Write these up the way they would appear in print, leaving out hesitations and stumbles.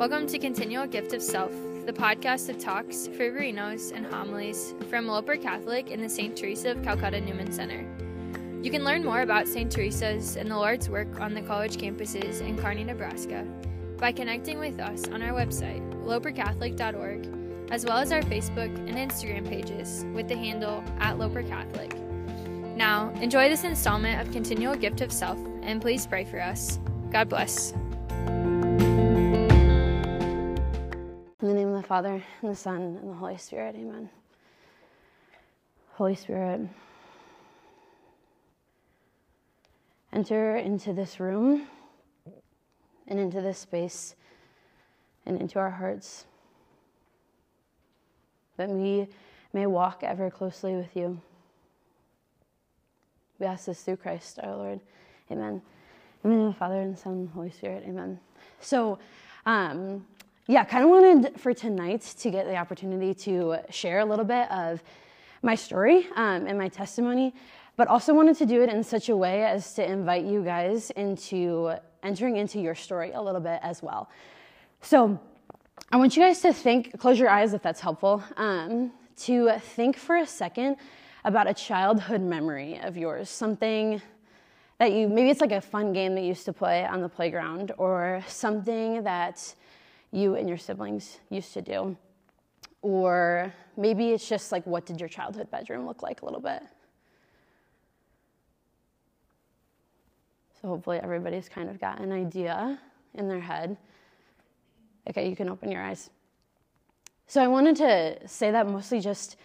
Welcome to Continual Gift of Self, the podcast of talks, favorinos, and homilies from Loper Catholic and the St. Teresa of Calcutta Newman Center. You can learn more about St. Teresa's and the Lord's work on the college campuses in Kearney, Nebraska, by connecting with us on our website, lopercatholic.org, as well as our Facebook and Instagram pages with the handle @Loper Catholic. Now, enjoy this installment of Continual Gift of Self, and please pray for us. God bless. In the name of the Father, and the Son, and the Holy Spirit, amen. Holy Spirit, enter into this room, and into this space, and into our hearts, that we may walk ever closely with you. We ask this through Christ our Lord, amen. In the name of the Father, and the Son, and the Holy Spirit, amen. So, yeah, kind of wanted for tonight to get the opportunity to share a little bit of my story and my testimony, but also wanted to do it in such a way as to invite you guys into entering into your story a little bit as well. So I want you guys to think, close your eyes if that's helpful, to think for a second about a childhood memory of yours, something that you, maybe it's like a fun game that you used to play on the playground, or something that you and your siblings used to do. Or maybe it's just like, what did your childhood bedroom look like a little bit? So hopefully everybody's kind of got an idea in their head. Okay, you can open your eyes. So I wanted to say that mostly just,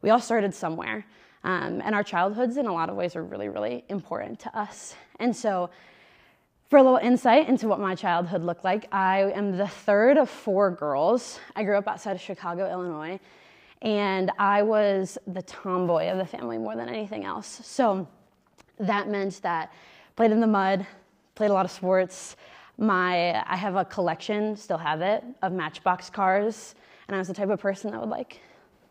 we all started somewhere. And our childhoods in a lot of ways are really, really important to us. And so, for a little insight into what my childhood looked like, I am the third of four girls. I grew up outside of Chicago, Illinois, and I was the tomboy of the family more than anything else. So that meant that played in the mud, played a lot of sports. I have a collection, still have it, of Matchbox cars, and I was the type of person that would like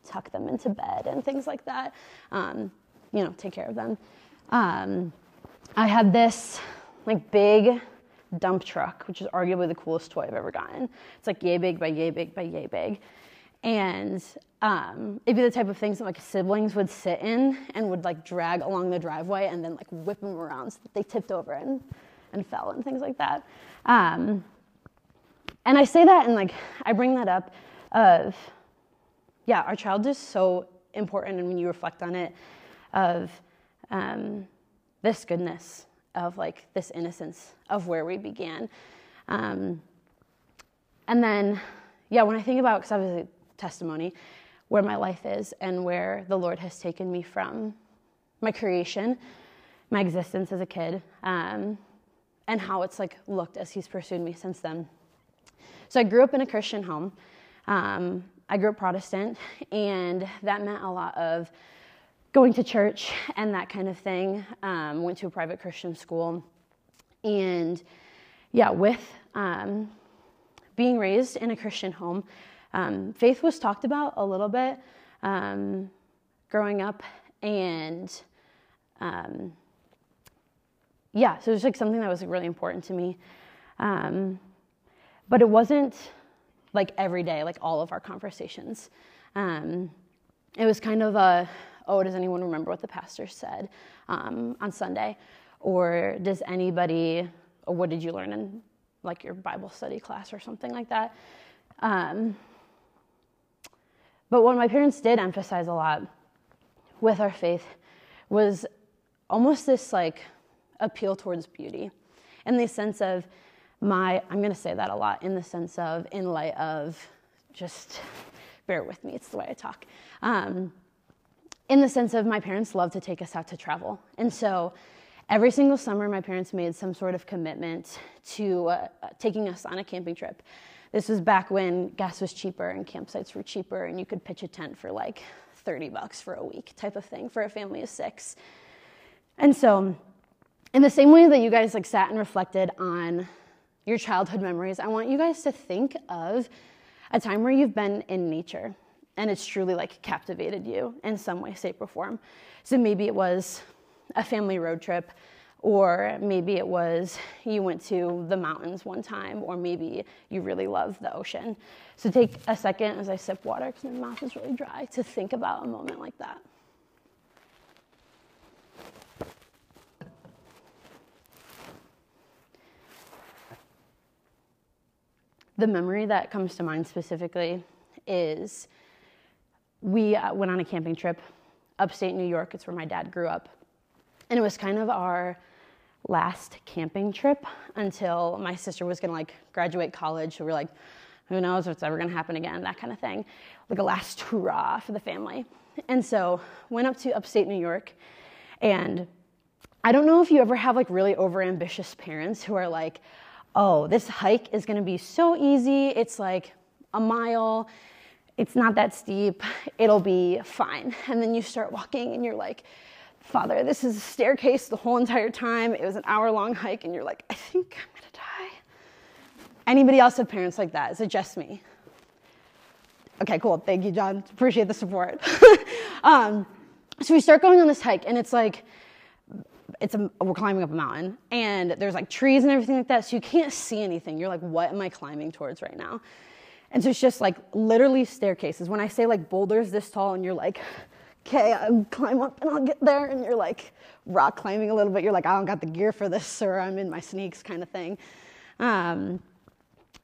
tuck them into bed and things like that, you know, take care of them. I had this like big dump truck, which is arguably the coolest toy I've ever gotten. It's like yay big by yay big by yay big. And it'd be the type of things that like siblings would sit in and would like drag along the driveway and then like whip them around so that they tipped over and fell and things like that. And I say that and like, I bring that up of, yeah, our childhood is so important. And when you reflect on it of this goodness, of like this innocence of where we began. And then, yeah, when I think about, because I was a testimony, where my life is and where the Lord has taken me from my creation, my existence as a kid, and how it's like looked as he's pursued me since then. So I grew up in a Christian home. I grew up Protestant, and that meant a lot of going to church and that kind of thing, went to a private Christian school. And yeah, with being raised in a Christian home, faith was talked about a little bit growing up. And yeah, so it was like something that was like, really important to me. But it wasn't like every day, like all of our conversations. It was kind of a, oh, does anyone remember what the pastor said on Sunday? Or does anybody, or what did you learn in like your Bible study class or something like that? But what my parents did emphasize a lot with our faith was almost this like appeal towards beauty in the sense of I'm going to say that a lot in the sense of, in light of, just bear with me, it's the way I talk. In the sense of my parents love to take us out to travel. And so every single summer, my parents made some sort of commitment to taking us on a camping trip. This was back when gas was cheaper and campsites were cheaper and you could pitch a tent for like $30 for a week type of thing for a family of six. And so in the same way that you guys like sat and reflected on your childhood memories, I want you guys to think of a time where you've been in nature and it's truly like captivated you in some way, shape, or form. So maybe it was a family road trip Or maybe it was you went to the mountains one time, or maybe you really love the ocean. So take a second as I sip water, because my mouth is really dry, to think about a moment like that. The memory that comes to mind specifically is we went on a camping trip upstate New York. It's where my dad grew up. And it was kind of our last camping trip until my sister was gonna graduate college. So we're like, who knows what's ever gonna happen again, that kind of thing. Like a last hurrah for the family. And so went up to upstate New York, and I don't know if you ever have really overambitious parents who are like, oh, this hike is gonna be so easy. It's like a mile, it's not that steep, it'll be fine. And then you start walking and you're like, Father, this is a staircase the whole entire time. It was an hour-long hike, and you're like, I think I'm gonna die. Anybody else have parents like that? Is it just me? Okay, cool. Thank you, John. Appreciate the support. So we start going on this hike, and it's like, we're climbing up a mountain, and there's trees and everything like that, so you can't see anything. You're like, what am I climbing towards right now? And so it's just literally staircases. When I say boulders this tall, and you're like, okay, I'll climb up and I'll get there. And you're rock climbing a little bit. You're I don't got the gear for this, sir. I'm in my sneaks kind of thing. And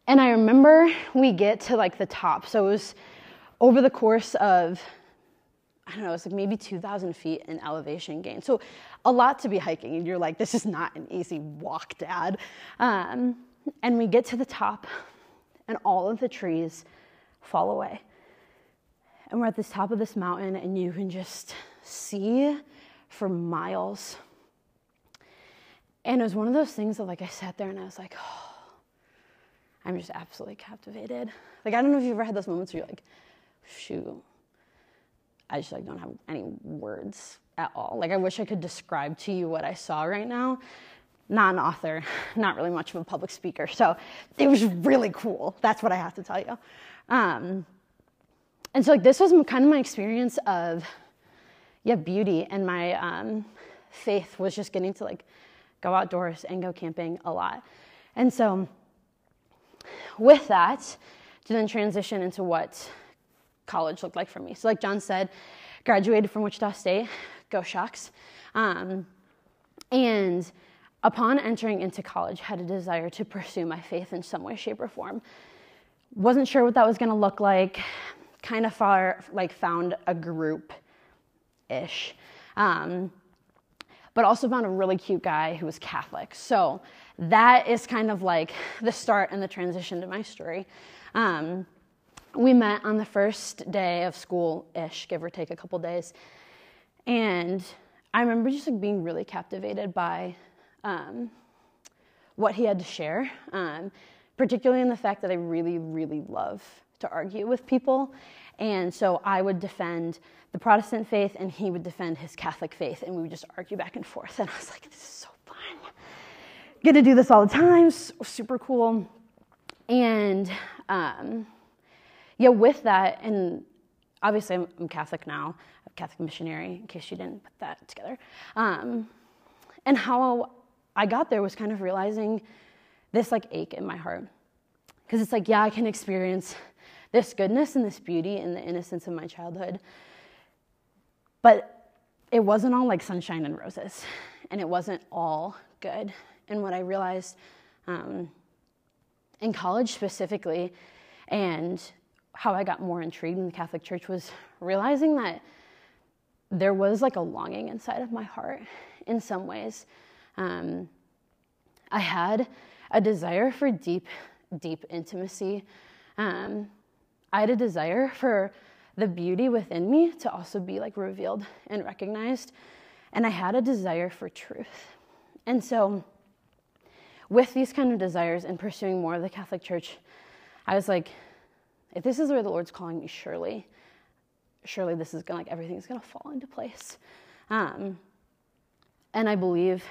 I remember we get to the top. So it was over the course of, I don't know, it's maybe 2,000 feet in elevation gain. So a lot to be hiking. And you're like, this is not an easy walk, Dad. And we get to the top and all of the trees fall away. And we're at the top of this mountain, and you can just see for miles. And it was one of those things that I sat there and I was like, oh, I'm just absolutely captivated. I don't know if you've ever had those moments where you're like, shoot, I just don't have any words at all. I wish I could describe to you what I saw right now. Not an author, not really much of a public speaker. So it was really cool. That's what I have to tell you. And so this was kind of my experience of, beauty, and my faith was just getting to go outdoors and go camping a lot. And so with that, to then transition into what college looked like for me. So John said, graduated from Wichita State, go Sharks. And upon entering into college, had a desire to pursue my faith in some way, shape, or form. Wasn't sure what that was going to look like. Kind of found a group-ish, but also found a really cute guy who was Catholic. So that is kind of the start and the transition to my story. We met on the first day of school-ish, give or take a couple days, and I remember just being really captivated by what he had to share, particularly in the fact that I really, really love to argue with people. And so I would defend the Protestant faith and he would defend his Catholic faith, and we would just argue back and forth. And I was like, this is so fun. Get to do this all the time, super cool. And with that, and obviously I'm Catholic now, I'm a Catholic missionary, in case you didn't put that together. And how I got there was kind of realizing this ache in my heart. Because it's I can experience this goodness and this beauty and the innocence of my childhood. But it wasn't all sunshine and roses, and it wasn't all good. And what I realized in college specifically, and how I got more intrigued in the Catholic Church, was realizing that there was a longing inside of my heart in some ways. I had a desire for deep, deep intimacy. I had a desire for the beauty within me to also be revealed and recognized. And I had a desire for truth. And so with these kind of desires and pursuing more of the Catholic Church, I was like, if this is where the Lord's calling me, surely this is gonna, everything's gonna fall into place. And I believe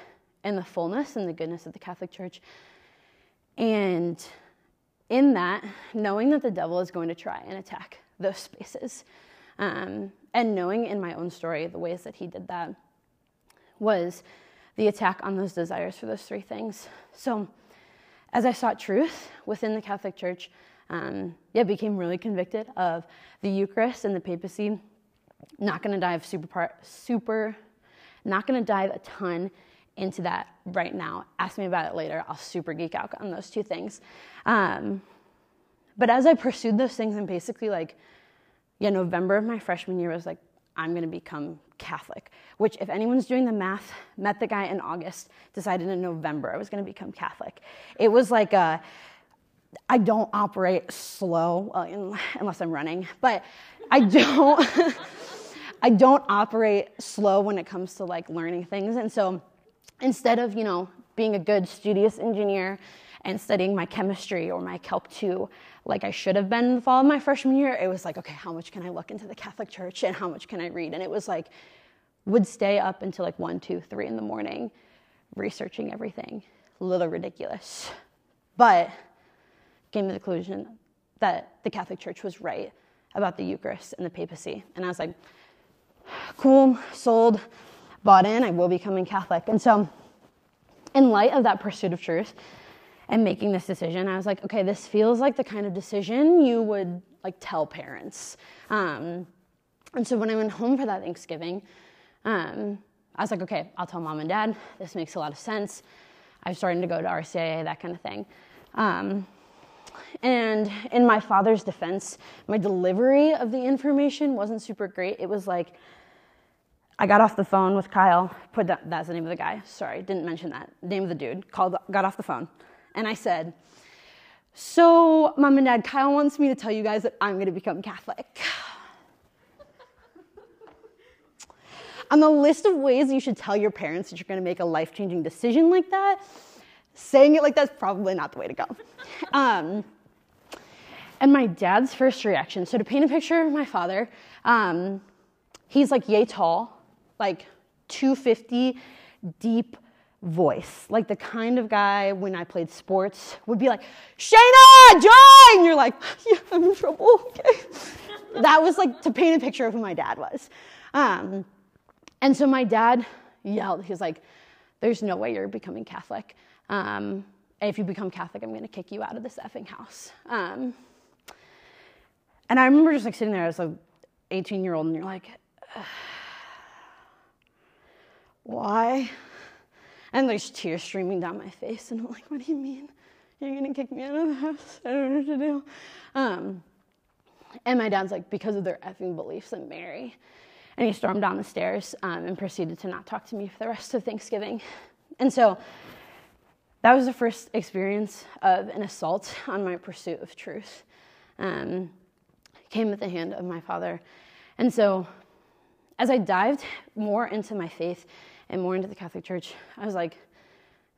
in the fullness and the goodness of the Catholic Church. And in that, knowing that the devil is going to try and attack those spaces, and knowing in my own story the ways that he did that, was the attack on those desires for those three things. So as I sought truth within the Catholic Church, became really convicted of the Eucharist and the papacy. Not going to dive a ton into that right now. Ask me about it later. I'll super geek out on those two things. But as I pursued those things, and basically November of my freshman year, I was like, I'm going to become Catholic, which, if anyone's doing the math, met the guy in August, decided in November I was going to become Catholic. It was like I don't operate slow, unless I'm running, but I don't operate slow when it comes to learning things. And so instead of, being a good studious engineer and studying my chemistry or my Calc 2 like I should have been in the fall of my freshman year, it was okay, how much can I look into the Catholic Church and how much can I read? And it was would stay up until 1, 2, 3 in the morning researching everything. A little ridiculous. But came to the conclusion that the Catholic Church was right about the Eucharist and the papacy. And I was like, cool, sold, bought in, I will be becoming Catholic. And so in light of that pursuit of truth and making this decision, I was like, okay, this feels like the kind of decision you would tell parents. And so when I went home for that Thanksgiving, I was like, okay, I'll tell mom and dad. This makes a lot of sense. I was starting to go to RCIA, that kind of thing. And in my father's defense, my delivery of the information wasn't super great. It was I got off the phone with Kyle, that's the name of the guy, sorry, didn't mention that, name of the dude, got off the phone. And I said, so mom and dad, Kyle wants me to tell you guys that I'm going to become Catholic. On the list of ways you should tell your parents that you're going to make a life-changing decision like that, saying it like that's probably not the way to go. And my dad's first reaction, so to paint a picture of my father, he's yay tall, 250, deep voice. The kind of guy when I played sports would be like, Shayna, join! And you're like, yeah, I'm in trouble, okay. That was to paint a picture of who my dad was. And so my dad yelled, he was like, there's no way you're becoming Catholic. If you become Catholic, I'm going to kick you out of this effing house. And I remember just sitting there as an 18-year-old, and you're like, why? And there's tears streaming down my face, and I'm like, what do you mean? You're going to kick me out of the house? I don't know what to do. And my dad's like, because of their effing beliefs in Mary. And he stormed down the stairs and proceeded to not talk to me for the rest of Thanksgiving. And so that was the first experience of an assault on my pursuit of truth. Came at the hand of my father. And so as I dived more into my faith and more into the Catholic Church, I was like,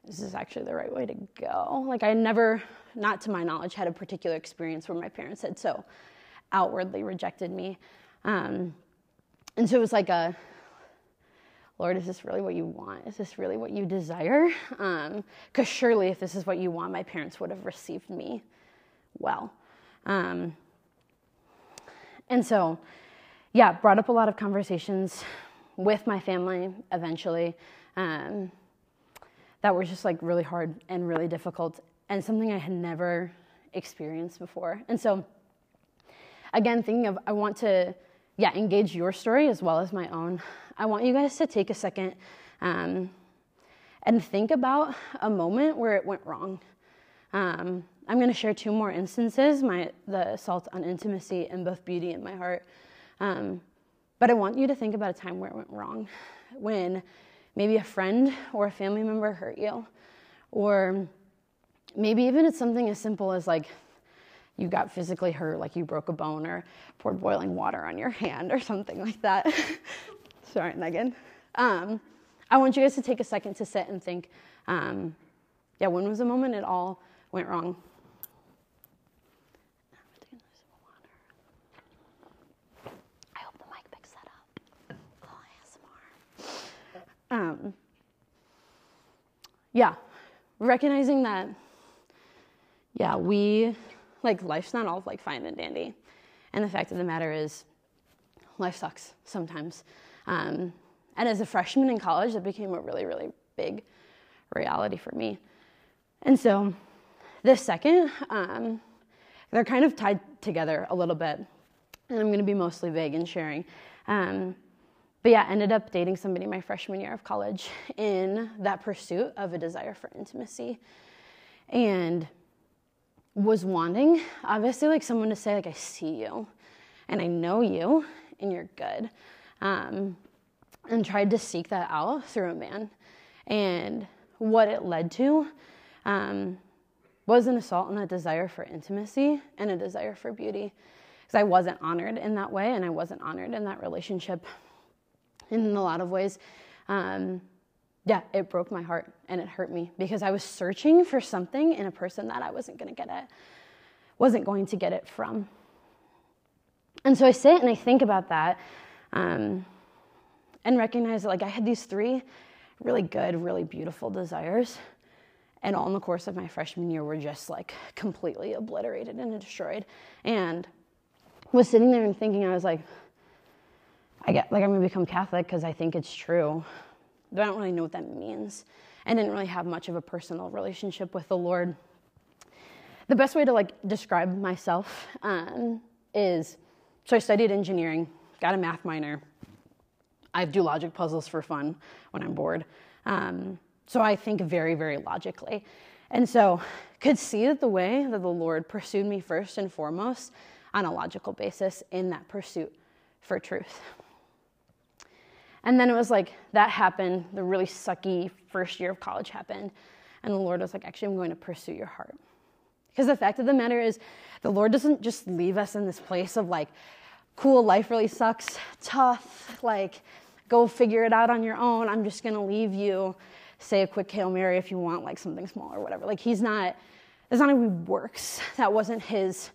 this is actually the right way to go. I never, not to my knowledge, had a particular experience where my parents had so outwardly rejected me. And so it was Lord, is this really what you want? Is this really what you desire? Because surely if this is what you want, my parents would have received me well. And so, brought up a lot of conversations with my family eventually that were just really hard and really difficult and something I had never experienced before. And so, again, thinking of I want to engage your story as well as my own. I want you guys to take a second and think about a moment where it went wrong. I'm going to share two more instances, the assault on intimacy and both beauty in my heart. But I want you to think about a time where it went wrong, when maybe a friend or a family member hurt you, or maybe even it's something as simple as you got physically hurt, you broke a bone or poured boiling water on your hand or something like that. Sorry, Megan. I want you guys to take a second to sit and think, when was the moment it all went wrong? I hope the mic picks that up. Call ASMR. Recognizing that, we... life's not all fine and dandy. And the fact of the matter is, life sucks sometimes. And as a freshman in college, that became a really, really big reality for me. And so this second, they're kind of tied together a little bit, and I'm going to be mostly vague in sharing. But yeah, ended up dating somebody my freshman year of college in that pursuit of a desire for intimacy, and was wanting, obviously, like someone to say, like, I see you, and I know you, and you're good, and tried to seek that out through a man. And what it led to was an assault on a desire for intimacy and a desire for beauty, because I wasn't honored in that way, and I wasn't honored in that relationship. And in a lot of ways, yeah, it broke my heart and it hurt me, because I was searching for something in a person that I wasn't going to get it from. And so I sit and I think about that, and recognize that, like, I had these three really good, really beautiful desires, and all in the course of my freshman year were just, like, completely obliterated and destroyed. And was sitting there and thinking, I was like, I'm going to become Catholic because I think it's true, but I don't really know what that means. I didn't really have much of a personal relationship with the Lord. The best way to, like, describe myself is, so I studied engineering, got a math minor. I do logic puzzles for fun when I'm bored. So I think very, very logically. And so could see that the way that the Lord pursued me first and foremost on a logical basis in that pursuit for truth. And then it was like, that happened, the really sucky first year of college happened, and the Lord was like, actually, I'm going to pursue your heart. Because the fact of the matter is, the Lord doesn't just leave us in this place of, like, cool, life really sucks, tough, like, go figure it out on your own, I'm just going to leave you, say a quick Hail Mary if you want, like, something small or whatever. Like, he's not, that's not how he works. That wasn't his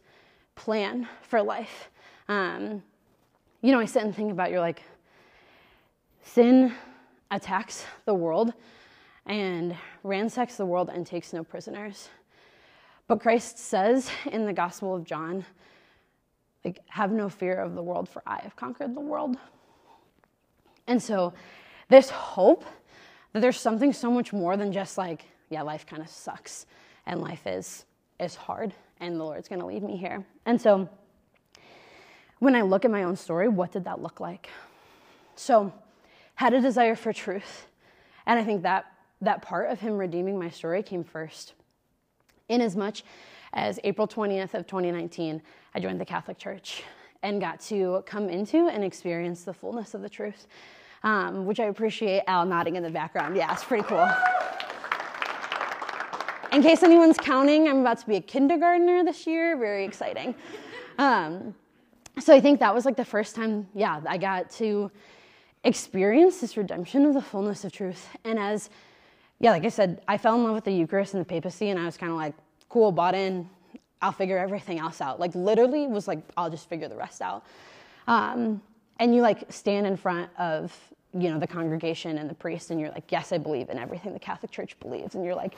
plan for life. You know, I sit and think about, you're like, sin attacks the world and ransacks the world and takes no prisoners. But Christ says in the Gospel of John, like, have no fear of the world, for I have conquered the world. And so this hope that there's something so much more than just, like, yeah, life kind of sucks and life is hard and the Lord's going to lead me here. And so when I look at my own story, what did that look like? So had a desire for truth. And I think that part of him redeeming my story came first. In as much as April 20th of 2019, I joined the Catholic Church and got to come into and experience the fullness of the truth, which I appreciate. Al nodding in the background. Yeah, it's pretty cool. In case anyone's counting, I'm about to be a kindergartner this year. Very exciting. So I think that was, like, the first time, yeah, I got to experience this redemption of the fullness of truth. And as, yeah, like I said, I fell in love with the Eucharist and the papacy, and I was kind of like, cool, bought in, I'll figure everything else out. Like, literally was like, I'll just figure the rest out. And you, like, stand in front of, you know, the congregation and the priest, and you're like, yes, I believe in everything the Catholic Church believes. And you're like,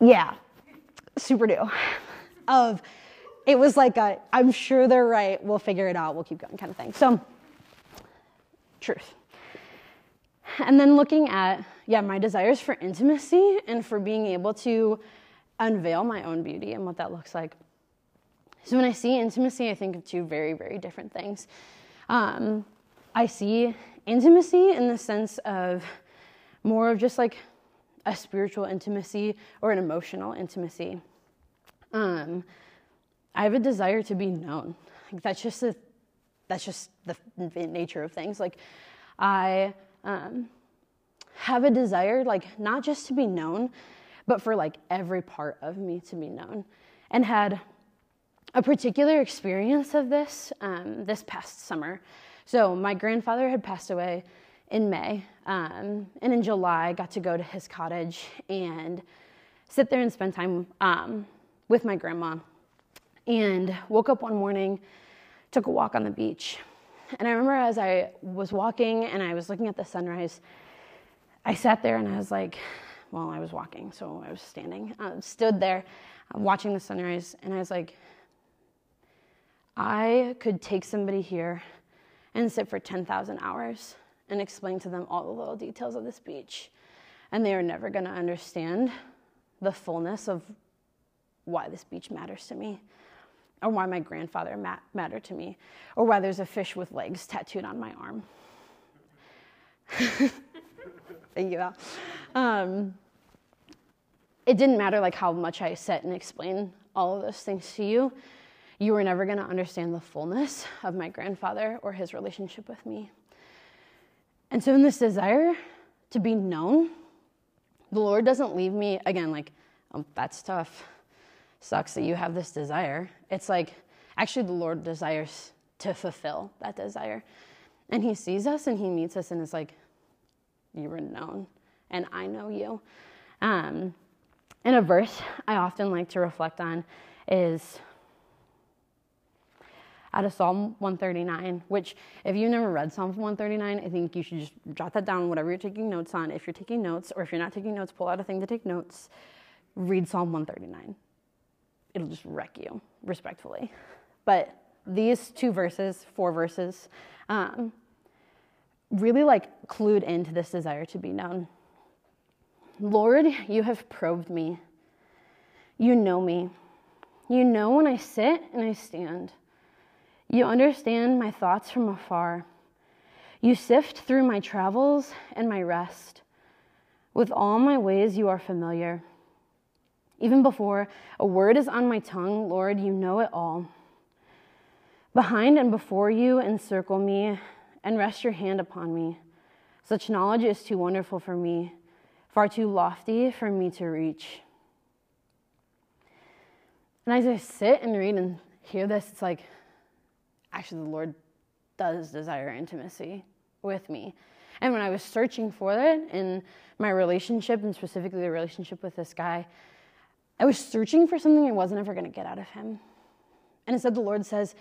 yeah, super do. It was like a, I'm sure they're right, we'll figure it out, we'll keep going kind of thing. So, truth. And then looking at, yeah, my desires for intimacy and for being able to unveil my own beauty and what that looks like. So when I see intimacy, I think of two very, very different things. I see intimacy in the sense of more of just, like, a spiritual intimacy or an emotional intimacy. I have a desire to be known. Like, that's just the nature of things. Like, I have a desire, like, not just to be known, but for, like, every part of me to be known. And had a particular experience of this this past summer. So my grandfather had passed away in May, and in July I got to go to his cottage and sit there and spend time with my grandma. And woke up one morning, took a walk on the beach. And I remember as I was walking and I was looking at the sunrise, I sat there and I was like, well, I was walking, so I was standing. Stood there watching the sunrise, and I was like, I could take somebody here and sit for 10,000 hours and explain to them all the little details of this beach and they are never going to understand the fullness of why this beach matters to me, or why my grandfather mattered to me, or why there's a fish with legs tattooed on my arm. Thank you, Al. It didn't matter like how much I said and explained all of those things to you. You were never going to understand the fullness of my grandfather or his relationship with me. And so in this desire to be known, the Lord doesn't leave me, again, like, that's tough. Sucks that you have this desire. It's like, actually, the Lord desires to fulfill that desire. And he sees us and he meets us and is like, you were known and I know you. And a verse I often like to reflect on is out of Psalm 139, which if you've never read Psalm 139, I think you should just jot that down, whatever you're taking notes on. If you're taking notes, or if you're not taking notes, pull out a thing to take notes. Read Psalm 139. It'll just wreck you, respectfully. But these four verses, really like clued into this desire to be known. Lord, you have probed me. You know me. You know when I sit and I stand. You understand my thoughts from afar. You sift through my travels and my rest. With all my ways you are familiar. Even before a word is on my tongue, Lord, you know it all. Behind and before you encircle me and rest your hand upon me. Such knowledge is too wonderful for me, far too lofty for me to reach. And as I sit and read and hear this, it's like, actually, the Lord does desire intimacy with me. And when I was searching for it in my relationship, and specifically the relationship with this guy, I was searching for something I wasn't ever going to get out of him. And instead, the Lord says,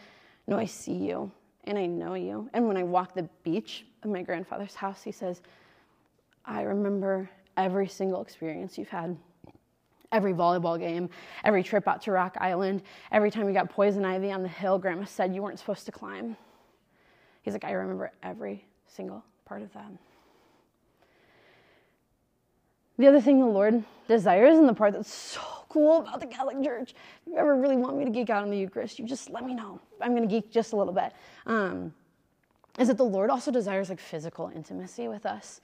no, I see you, and I know you. And when I walk the beach of my grandfather's house, he says, I remember every single experience you've had. Every volleyball game, every trip out to Rock Island, every time you got poison ivy on the hill Grandma said you weren't supposed to climb. He's like, I remember every single part of that. The other thing the Lord desires, and the part that's so cool about the Catholic Church, if you ever really want me to geek out on the Eucharist, you just let me know. I'm going to geek just a little bit. Is that the Lord also desires like physical intimacy with us.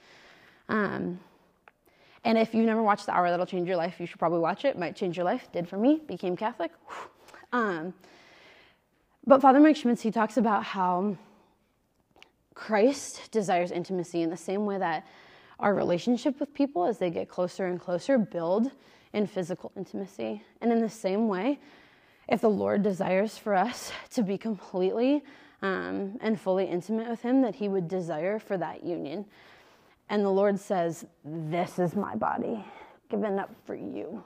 And if you've never watched The Hour That'll Change Your Life, you should probably watch it. Might change your life. Did for me. Became Catholic. But Father Mike Schmitz, he talks about how Christ desires intimacy in the same way that our relationship with people, as they get closer and closer, build in physical intimacy. And in the same way, if the Lord desires for us to be completely and fully intimate with him, that he would desire for that union. And the Lord says, this is my body given up for you.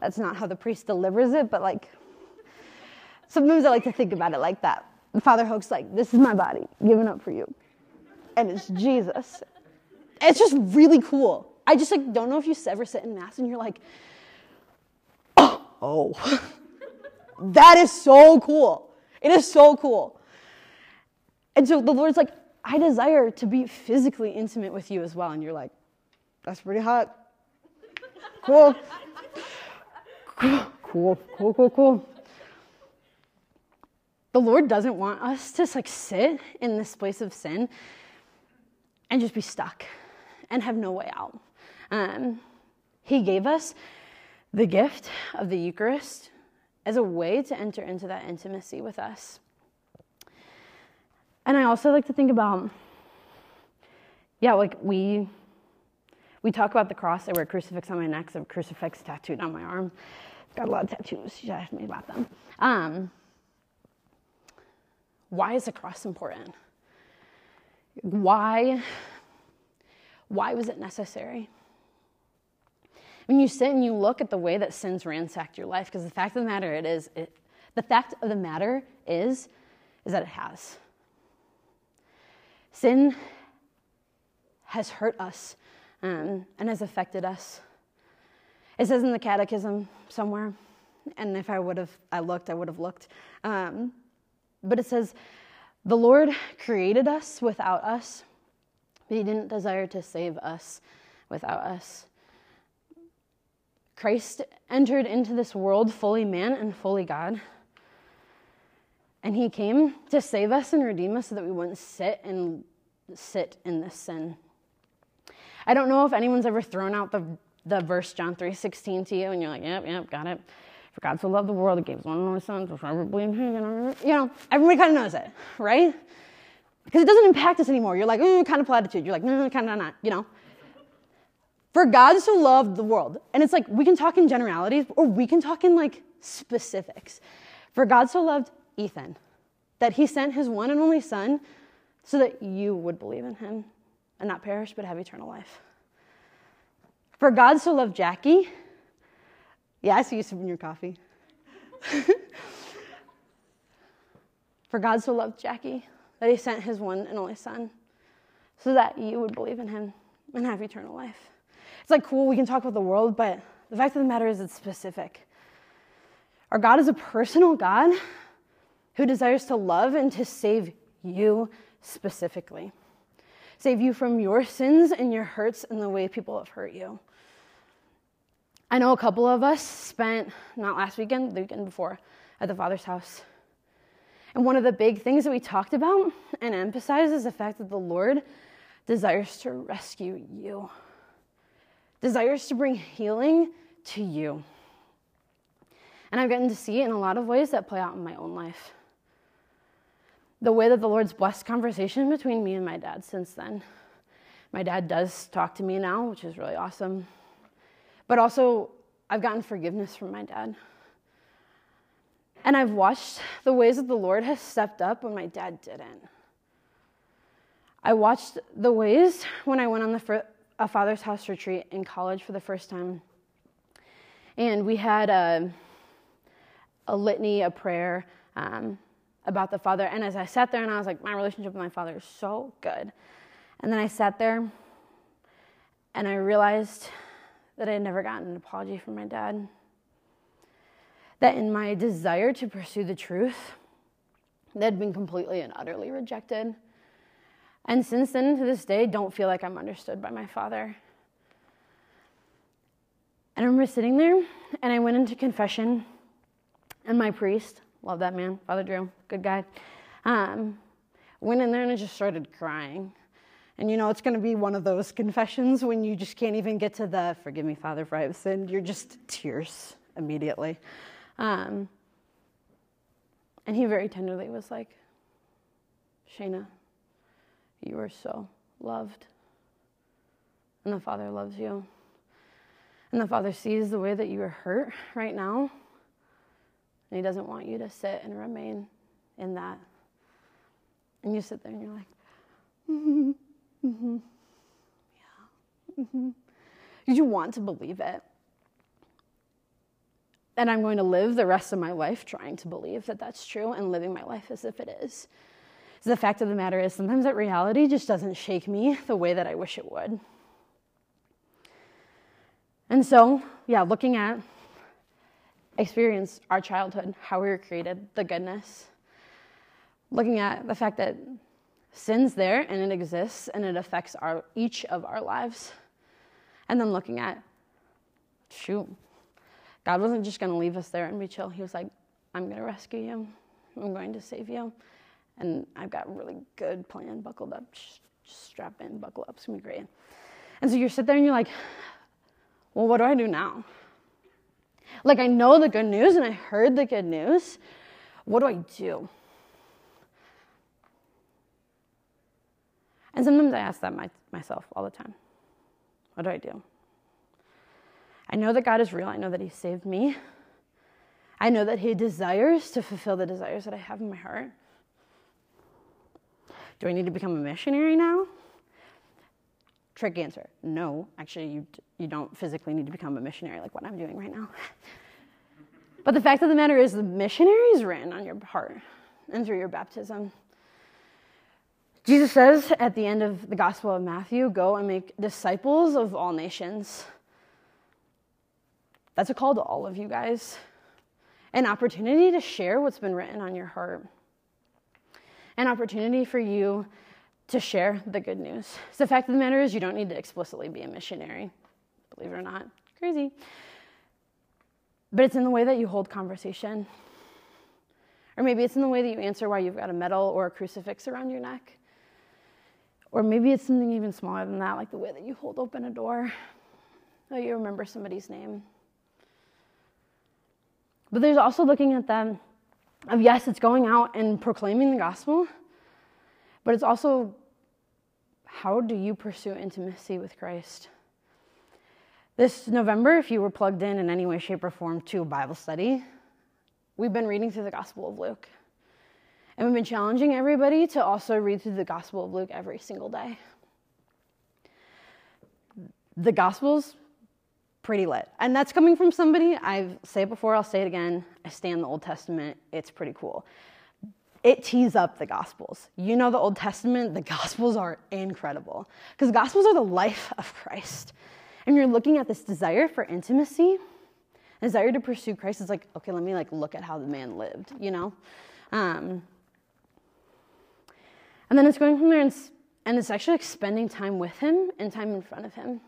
That's not how the priest delivers it, but like, sometimes I like to think about it like that. Father Hoke's like, this is my body given up for you. And it's Jesus. It's just really cool. I just like don't know if you ever sit in Mass and you're like, oh. That is so cool. It is so cool. And so the Lord's like, I desire to be physically intimate with you as well. And you're like, that's pretty hot. Cool. Cool. The Lord doesn't want us to like sit in this place of sin and just be stuck and have no way out. He gave us the gift of the Eucharist as a way to enter into that intimacy with us. And I also like to think about, like we talk about the cross. I wear a crucifix on my neck. So I have a crucifix tattooed on my arm. I've got a lot of tattoos. You should ask me about them. Why is the cross important? Why was it necessary? When you sit and you look at the way that sin's ransacked your life, because the fact of the matter is that it has. Sin has hurt us and has affected us. It says in the Catechism somewhere, and if I would have looked. But it says, the Lord created us without us, but he didn't desire to save us without us. Christ entered into this world fully man and fully God. And he came to save us and redeem us so that we wouldn't sit in this sin. I don't know if anyone's ever thrown out the verse John 3:16 to you, and you're like, yep, got it. For God so loved the world, he gave his one and only son, so whoever believes in him, you know, everybody kind of knows it, right? Because it doesn't impact us anymore. You're like, kind of platitude. You're like, no, kind of not, you know. For God so loved the world. And it's like, we can talk in generalities, or we can talk in, like, specifics. For God so loved Ethan, that he sent his one and only son so that you would believe in him and not perish but have eternal life. For God so loved Jackie. Yeah, I see you sipping your coffee. For God so loved Jackie that he sent his one and only son so that you would believe in him and have eternal life. It's like, cool, we can talk about the world, but the fact of the matter is it's specific. Our God is a personal God who desires to love and to save you specifically. Save you from your sins and your hurts and the way people have hurt you. I know a couple of us spent, not last weekend, the weekend before, at the Father's house. And one of the big things that we talked about and emphasized is the fact that the Lord desires to rescue you. Desires to bring healing to you. And I've gotten to see it in a lot of ways that play out in my own life. The way that the Lord's blessed conversation between me and my dad since then. My dad does talk to me now, which is really awesome. But also, I've gotten forgiveness from my dad. And I've watched the ways that the Lord has stepped up when my dad didn't. I watched the ways when I went on a Father's House retreat in college for the first time. And we had a litany, a prayer about the Father. And as I sat there and I was like, my relationship with my Father is so good. And then I sat there and I realized that I had never gotten an apology from my dad. That in my desire to pursue the truth, that had been completely and utterly rejected. And since then, to this day, don't feel like I'm understood by my father. And I remember sitting there, and I went into confession, and my priest, love that man, Father Drew, good guy, went in there and I just started crying. And you know, it's going to be one of those confessions when you just can't even get to the, forgive me, Father, for I have sinned. You're just tears immediately. And he very tenderly was like, Shayna, you are so loved. And the Father loves you. And the Father sees the way that you are hurt right now. And he doesn't want you to sit and remain in that. And you sit there and you're like, You want to believe it. And I'm going to live the rest of my life trying to believe that that's true and living my life as if it is. So the fact of the matter is sometimes that reality just doesn't shake me the way that I wish it would. And so, yeah, looking at experience, our childhood, how we were created, the goodness. Looking at the fact that sin's there and it exists and it affects each of our lives. And then looking at, shoot, God wasn't just going to leave us there and be chill. He was like, I'm going to rescue you. I'm going to save you. And I've got a really good plan buckled up. Just strap in, buckle up. It's going to be great. And so you sit there and you're like, well, what do I do now? Like, I know the good news and I heard the good news. What do I do? And sometimes I ask that myself all the time. What do? I know that God is real. I know that he saved me. I know that he desires to fulfill the desires that I have in my heart. Do I need to become a missionary now? Trick answer. No, actually, you don't physically need to become a missionary like what I'm doing right now. But the fact of the matter is the missionary is written on your heart and through your baptism. Jesus says at the end of the Gospel of Matthew, go and make disciples of all nations. That's a call to all of you guys. An opportunity to share what's been written on your heart. An opportunity for you to share the good news. So the fact of the matter is you don't need to explicitly be a missionary, believe it or not. Crazy. But it's in the way that you hold conversation. Or maybe it's in the way that you answer why you've got a medal or a crucifix around your neck. Or maybe it's something even smaller than that, like the way that you hold open a door, or you remember somebody's name. But there's also looking at them of, yes, it's going out and proclaiming the gospel, but it's also, how do you pursue intimacy with Christ? This November, if you were plugged in any way, shape, or form to a Bible study, we've been reading through the Gospel of Luke. And we've been challenging everybody to also read through the Gospel of Luke every single day. The Gospel's pretty lit. And that's coming from somebody, I've said it before, I'll say it again, I stay in the Old Testament, it's pretty cool. It tees up the Gospels. You know the Old Testament, the Gospels are incredible. Because Gospels are the life of Christ. And you're looking at this desire for intimacy, desire to pursue Christ. It's like, okay, let me look at how the man lived, you know? And then it's going from there, and it's actually spending time with him and time in front of him.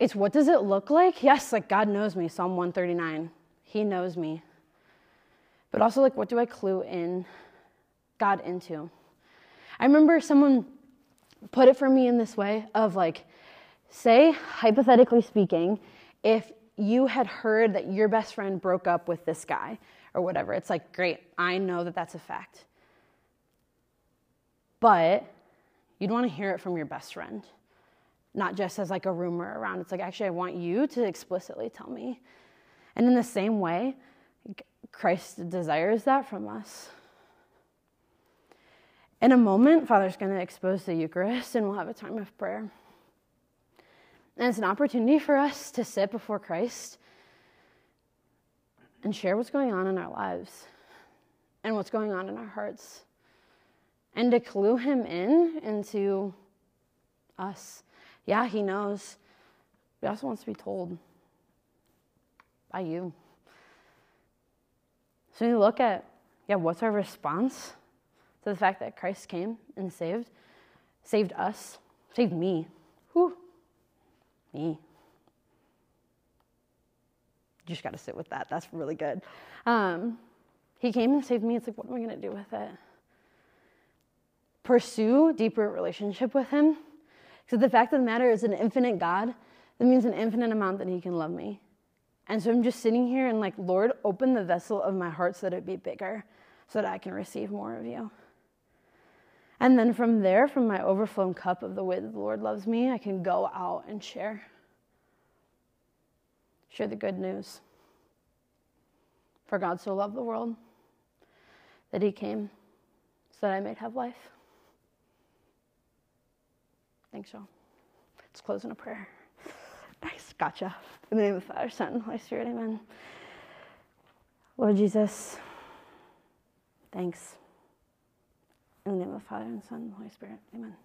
It's what does it look like? Yes, God knows me, Psalm 139. He knows me. But also, what do I clue in God into? I remember someone put it for me in this way of, say, hypothetically speaking, if you had heard that your best friend broke up with this guy or whatever, it's great, I know that that's a fact. But you'd want to hear it from your best friend, not just as a rumor around. It's actually, I want you to explicitly tell me. And in the same way, Christ desires that from us. In a moment, Father's going to expose the Eucharist, and we'll have a time of prayer. And it's an opportunity for us to sit before Christ and share what's going on in our lives and what's going on in our hearts, and to clue him in into us. Yeah, he knows. He also wants to be told by you. So when you look at, what's our response to the fact that Christ came and saved us, saved me. Whew. Me. You just got to sit with that. That's really good. He came and saved me. It's what am I going to do with it? Pursue deeper relationship with him. So the fact of the matter is an infinite God. That means an infinite amount that he can love me. And so I'm just sitting here and Lord, open the vessel of my heart so that it be bigger, so that I can receive more of you. And then from there, from my overflowing cup of the way that the Lord loves me, I can go out and share the good news. For God so loved the world that he came so that I might have life. Thanks, y'all. Let's close in a prayer. Nice, gotcha. In the name of the Father, Son, and Holy Spirit, amen. Lord Jesus, thanks. In the name of the Father, and the Son, and the Holy Spirit. Amen.